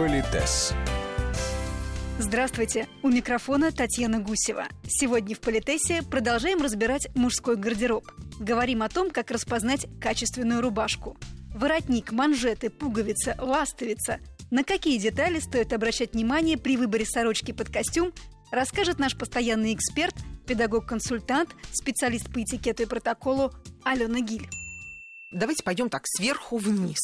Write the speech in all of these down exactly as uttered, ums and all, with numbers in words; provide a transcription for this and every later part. Политес. Здравствуйте! У микрофона Татьяна Гусева. Сегодня в Политесе продолжаем разбирать мужской гардероб. Говорим о том, как распознать качественную рубашку. Воротник, манжеты, пуговица, ластовица. На какие детали стоит обращать внимание при выборе сорочки под костюм, расскажет наш постоянный эксперт, педагог-консультант, специалист по этикету и протоколу Алёна Гиль. Давайте пойдем так, сверху вниз.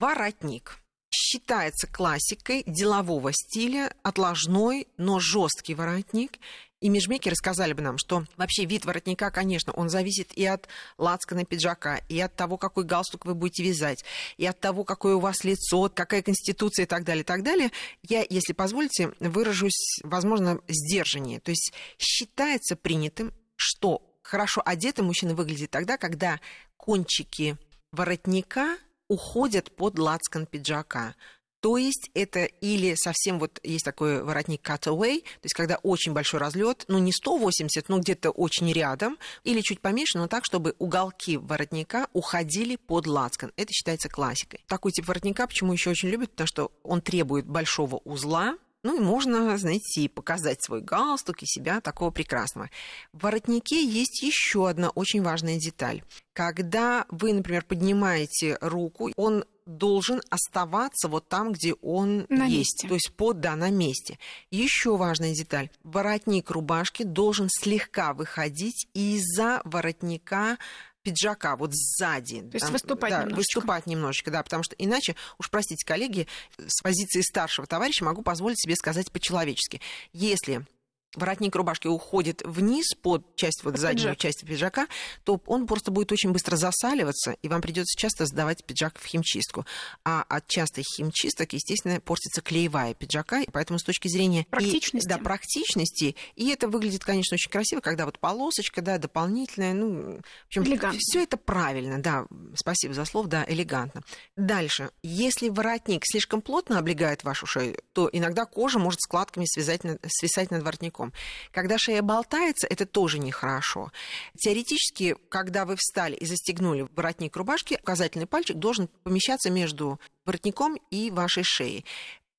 Воротник. Считается классикой делового стиля, отложной, но жесткий воротник. И межмеки рассказали бы нам, что вообще вид воротника, конечно, он зависит и от лацкана пиджака, и от того, какой галстук вы будете вязать, и от того, какое у вас лицо, какая конституция и так далее, и так далее. Я, если позволите, выражусь, возможно, сдержаннее. То есть считается принятым, что хорошо одетый мужчина выглядит тогда, когда кончики воротника уходят под лацкан пиджака. То есть это или совсем вот есть такой воротник cutaway, то есть когда очень большой разлет, ну не сто восемьдесят, но где-то очень рядом, или чуть поменьше, но так, чтобы уголки воротника уходили под лацкан. Это считается классикой. Такой тип воротника почему еще очень любят? Потому что он требует большого узла, ну и можно, знаете, и показать свой галстук и себя такого прекрасного. В воротнике есть еще одна очень важная деталь. Когда вы, например, поднимаете руку, он должен оставаться вот там, где он на есть. Месте. То есть под, да, на месте. Еще важная деталь. Воротник рубашки должен слегка выходить из-за воротника пиджака, вот сзади. То есть там, выступать да, немножечко. Выступать немножечко, да, потому что иначе, уж простите, коллеги, с позиции старшего товарища могу позволить себе сказать по-человечески. Если воротник рубашки уходит вниз под часть, вот под заднюю пиджак. Часть пиджака, то он просто будет очень быстро засаливаться, и вам придется часто сдавать пиджак в химчистку. А от частых химчисток, естественно, портится клеевая пиджака, и поэтому с точки зрения практичности. И, да, практичности, и это выглядит, конечно, очень красиво, когда вот полосочка, да, дополнительная, ну, в общем, все это правильно, да, спасибо за слово, да, элегантно. Дальше, если воротник слишком плотно облегает вашу шею, то иногда кожа может складками связать, свисать над воротником. Когда шея болтается, это тоже нехорошо. Теоретически, когда вы встали и застегнули воротник рубашки, указательный пальчик должен помещаться между воротником и вашей шеей.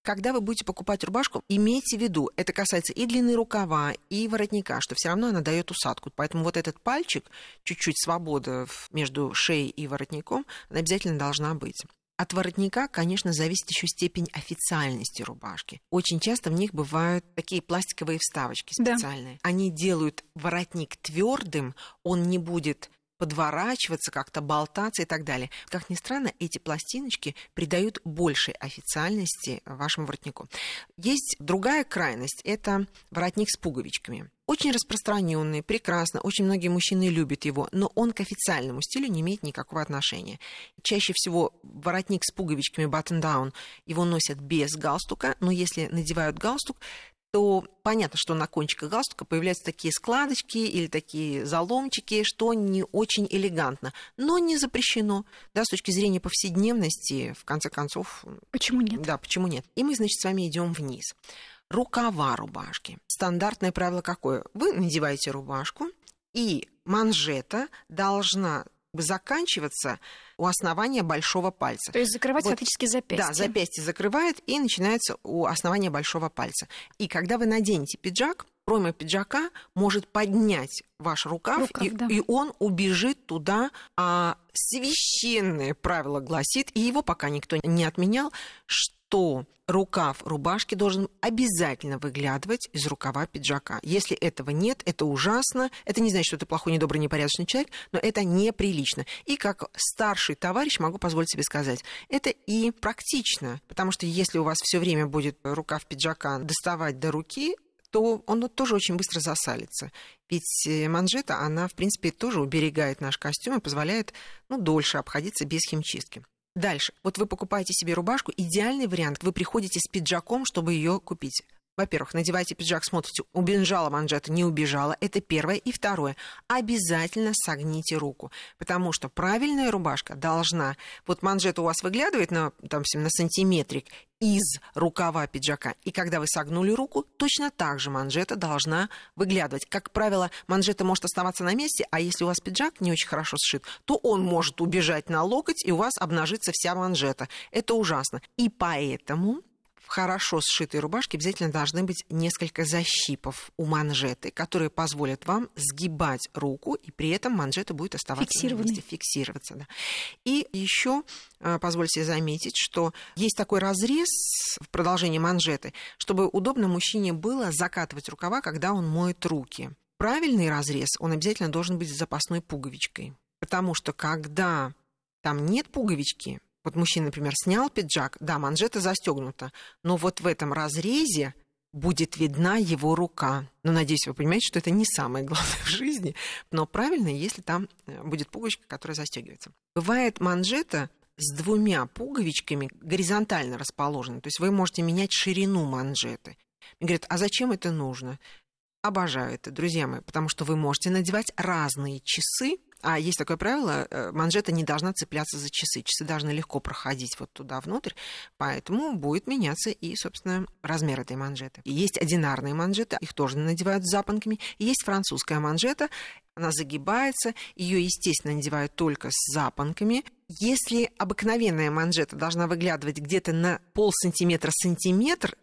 Когда вы будете покупать рубашку, имейте в виду, это касается и длины рукава, и воротника, что все равно она дает усадку. Поэтому вот этот пальчик, чуть-чуть свобода между шеей и воротником, она обязательно должна быть. От воротника, конечно, зависит еще степень официальности рубашки. Очень часто в них бывают такие пластиковые вставочки специальные. Да. Они делают воротник твердым, он не будет подворачиваться, как-то болтаться и так далее. Как ни странно, эти пластиночки придают большей официальности вашему воротнику. Есть другая крайность, это воротник с пуговичками. Очень распространенный, прекрасно, очень многие мужчины любят его, но он к официальному стилю не имеет никакого отношения. Чаще всего воротник с пуговичками button-down его носят без галстука, но если надевают галстук, то понятно, что на кончиках галстука появляются такие складочки или такие заломчики, что не очень элегантно, но не запрещено, да, с точки зрения повседневности, в конце концов. Почему нет? Да, почему нет? И мы, значит, с вами идем вниз. Рукава рубашки. Стандартное правило какое? Вы надеваете рубашку, и манжета должна заканчиваться у основания большого пальца. То есть закрывать вот, фактически запястье. Да, запястье закрывает и начинается у основания большого пальца. И когда вы наденете пиджак, пройма пиджака может поднять ваш рукав, рукав и, да. и он убежит туда. А священное правило гласит, и его пока никто не отменял, что то рукав рубашки должен обязательно выглядывать из рукава пиджака. Если этого нет, это ужасно. Это не значит, что ты плохой, недобрый, непорядочный человек, но это неприлично. И как старший товарищ могу позволить себе сказать, это и практично, потому что если у вас все время будет рукав пиджака доставать до руки, то он тоже очень быстро засалится. Ведь манжета, она, в принципе, тоже уберегает наш костюм и позволяет, ну, дольше обходиться без химчистки. Дальше. Вот вы покупаете себе рубашку. Идеальный вариант. Вы приходите с пиджаком, чтобы ее купить. Во-первых, надевайте пиджак, смотрите, убежала манжета, не убежала. Это первое. И второе. Обязательно согните руку. Потому что правильная рубашка должна... Вот манжета у вас выглядывает на, там, на сантиметрик из рукава пиджака. И когда вы согнули руку, точно так же манжета должна выглядывать. Как правило, манжета может оставаться на месте, а если у вас пиджак не очень хорошо сшит, то он может убежать на локоть, и у вас обнажится вся манжета. Это ужасно. И поэтому... в хорошо сшитой рубашке обязательно должны быть несколько защипов у манжеты, которые позволят вам сгибать руку, и при этом манжета будет оставаться на месте, фиксироваться. Да. И еще позвольте заметить, что есть такой разрез в продолжении манжеты, чтобы удобно мужчине было закатывать рукава, когда он моет руки. Правильный разрез, он обязательно должен быть с запасной пуговичкой, потому что когда там нет пуговички, вот мужчина, например, снял пиджак, да, манжета застегнута, но вот в этом разрезе будет видна его рука. Но, надеюсь, вы понимаете, что это не самое главное в жизни, но правильно, если там будет пуговичка, которая застегивается. Бывает манжета с двумя пуговичками горизонтально расположена, то есть вы можете менять ширину манжеты. Мне говорят, а зачем это нужно? Обожаю это, друзья мои, потому что вы можете надевать разные часы, а есть такое правило, манжета не должна цепляться за часы, часы должны легко проходить вот туда внутрь, поэтому будет меняться и, собственно, размер этой манжеты. И есть одинарные манжеты, их тоже надевают с запонками, и есть французская манжета, она загибается, ее, естественно, надевают только с запонками. Если обыкновенная манжета должна выглядывать где-то на полсантиметра-сантиметр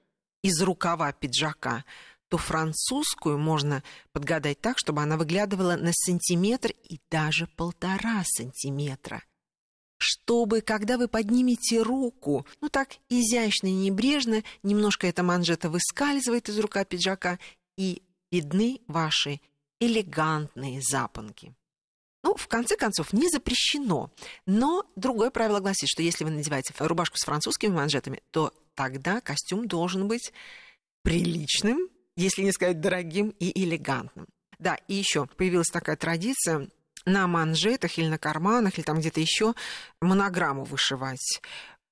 из рукава пиджака, то французскую можно подгадать так, чтобы она выглядывала на сантиметр и даже полтора сантиметра. Чтобы, когда вы поднимете руку, ну так изящно и небрежно, немножко эта манжета выскальзывает из рука пиджака, и видны ваши элегантные запонки. Ну, в конце концов, не запрещено. Но другое правило гласит, что если вы надеваете рубашку с французскими манжетами, то тогда костюм должен быть приличным, если не сказать дорогим и элегантным. Да, и еще появилась такая традиция на манжетах или на карманах, или там где-то еще монограмму вышивать.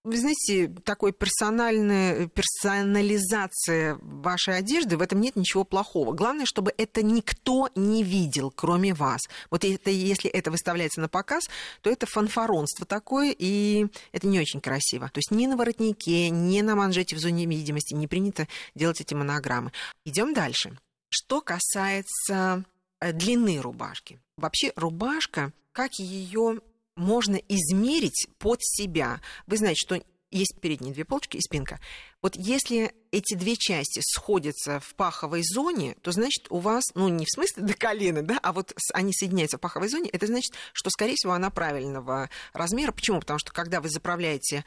Вы знаете, такой персональная персонализация вашей одежды, в этом нет ничего плохого. Главное, чтобы это никто не видел, кроме вас. Вот это, если это выставляется на показ, то это фанфаронство такое, и это не очень красиво. То есть ни на воротнике, ни на манжете в зоне видимости не принято делать эти монограммы. Идем дальше. Что касается длины рубашки. Вообще рубашка, как ее можно измерить под себя. Вы знаете, что есть передние две полочки и спинка. Вот если эти две части сходятся в паховой зоне, то значит у вас, ну не в смысле до колена, да, а вот они соединяются в паховой зоне, это значит, что, скорее всего, она правильного размера. Почему? Потому что, когда вы заправляете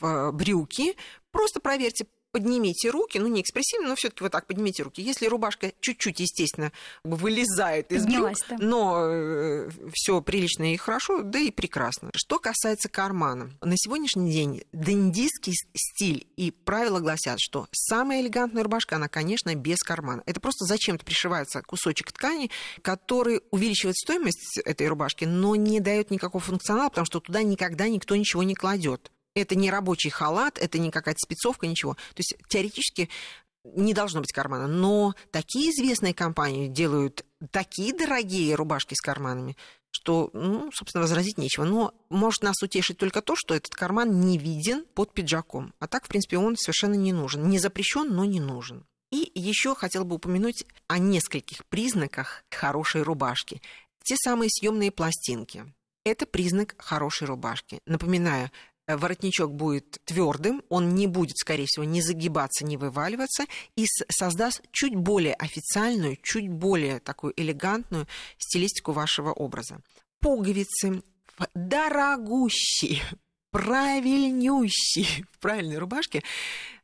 в брюки, просто проверьте, поднимите руки, ну не экспрессивно, но все-таки вот так поднимите руки. Если рубашка чуть-чуть, естественно, вылезает из брюк, но все прилично и хорошо, да и прекрасно. Что касается кармана, на сегодняшний день дендистский стиль и правила гласят, что самая элегантная рубашка, она, конечно, без кармана. Это просто зачем-то пришивается кусочек ткани, который увеличивает стоимость этой рубашки, но не дает никакого функционала, потому что туда никогда никто ничего не кладет. Это не рабочий халат, это не какая-то спецовка, ничего. То есть теоретически не должно быть кармана. Но такие известные компании делают такие дорогие рубашки с карманами, что, ну, собственно, возразить нечего. Но может нас утешить только то, что этот карман не виден под пиджаком. А так, в принципе, он совершенно не нужен. Не запрещен, но не нужен. И еще хотела бы упомянуть о нескольких признаках хорошей рубашки. Те самые съемные пластинки. Это признак хорошей рубашки. Напоминаю, воротничок будет твердым, он не будет, скорее всего, не загибаться, не вываливаться, и создаст чуть более официальную, чуть более такую элегантную стилистику вашего образа. Пуговицы дорогущие, правильнющие в правильной рубашке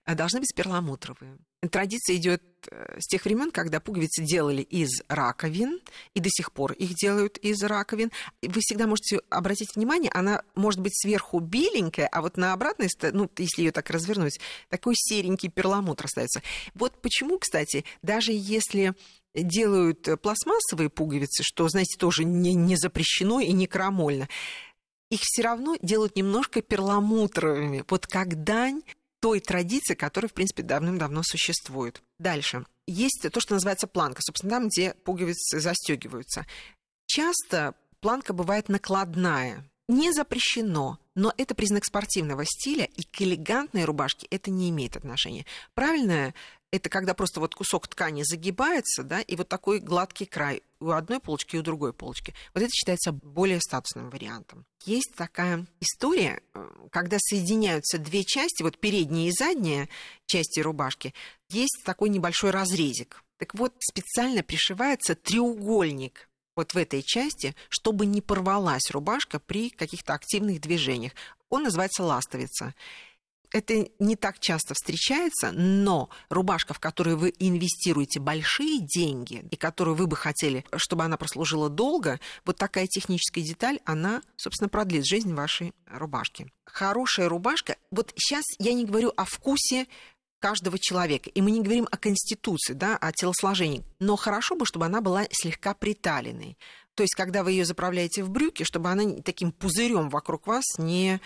должны быть перламутровые. Традиция идет с тех времен, когда пуговицы делали из раковин, и до сих пор их делают из раковин. Вы всегда можете обратить внимание, она может быть сверху беленькая, а вот на обратной стороне, ну, если ее так развернуть, такой серенький перламутр остается. Вот почему, кстати, даже если делают пластмассовые пуговицы, что, знаете, тоже не, не запрещено и не крамольно, их все равно делают немножко перламутровыми, вот как дань той традиции, которая, в принципе, давным-давно существует. Дальше. Есть то, что называется планка, собственно, там, где пуговицы застегиваются. Часто планка бывает накладная. не запрещено, но это признак спортивного стиля, и к элегантной рубашке это не имеет отношения. Правильно, это когда просто вот кусок ткани загибается, да, и вот такой гладкий край у одной полочки и у другой полочки. Вот это считается более статусным вариантом. Есть такая история, когда соединяются две части, вот передняя и задняя части рубашки, есть такой небольшой разрезик. Так вот, специально пришивается треугольник вот в этой части, чтобы не порвалась рубашка при каких-то активных движениях. Он называется ластовица. Это не так часто встречается, но рубашка, в которую вы инвестируете большие деньги, и которую вы бы хотели, чтобы она прослужила долго, вот такая техническая деталь, она, собственно, продлит жизнь вашей рубашки. Хорошая рубашка, вот сейчас я не говорю о вкусе каждого человека. И мы не говорим о конституции, да, о телосложении. Но хорошо бы, чтобы она была слегка приталенной. То есть, когда вы ее заправляете в брюки, чтобы она таким пузырем вокруг вас не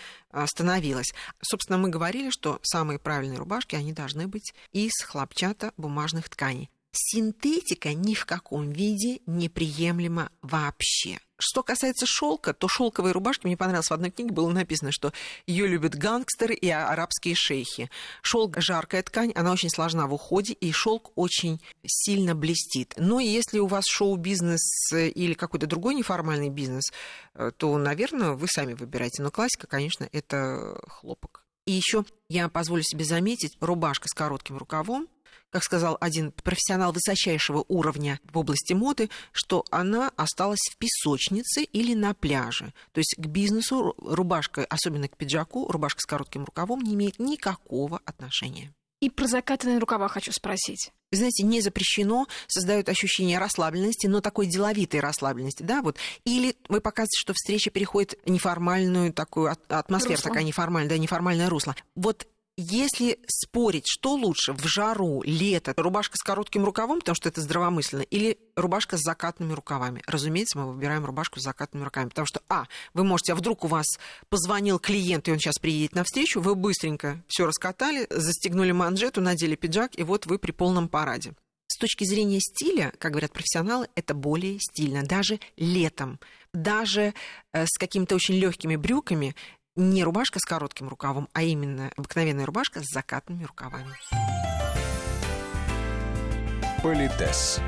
становилась. Собственно, мы говорили, что самые правильные рубашки, они должны быть из хлопчатобумажных тканей. Синтетика ни в каком виде неприемлема вообще. Что касается шелка, то шелковые рубашки, мне понравилось, в одной книге было написано, что ее любят гангстеры и арабские шейхи. Шелк жаркая ткань, она очень сложна в уходе, и шелк очень сильно блестит. Но если у вас шоу-бизнес или какой-то другой неформальный бизнес, то, наверное, вы сами выбираете. Но классика, конечно, это хлопок. И еще я позволю себе заметить, рубашка с коротким рукавом, как сказал один профессионал высочайшего уровня в области моды, что она осталась в песочнице или на пляже. То есть к бизнесу рубашка, особенно к пиджаку, рубашка с коротким рукавом не имеет никакого отношения. И про закатанные рукава хочу спросить. Вы знаете, не запрещено, создают ощущение расслабленности, но такой деловитой расслабленности, да, вот. Или вы показываете, что встреча переходит в неформальную такую атмосферу, русло. Такая неформальная, да, неформальное русло. Вот. Если спорить, что лучше в жару, лето, рубашка с коротким рукавом, потому что это здравомысленно, или рубашка с закатными рукавами? Разумеется, мы выбираем рубашку с закатными рукавами, потому что, а, вы можете, а вдруг у вас позвонил клиент, и он сейчас приедет навстречу, вы быстренько все раскатали, застегнули манжету, надели пиджак, и вот вы при полном параде. С точки зрения стиля, как говорят профессионалы, это более стильно, даже летом, даже с какими-то очень легкими брюками. Не рубашка с коротким рукавом, а именно обыкновенная рубашка с закатными рукавами. Политес.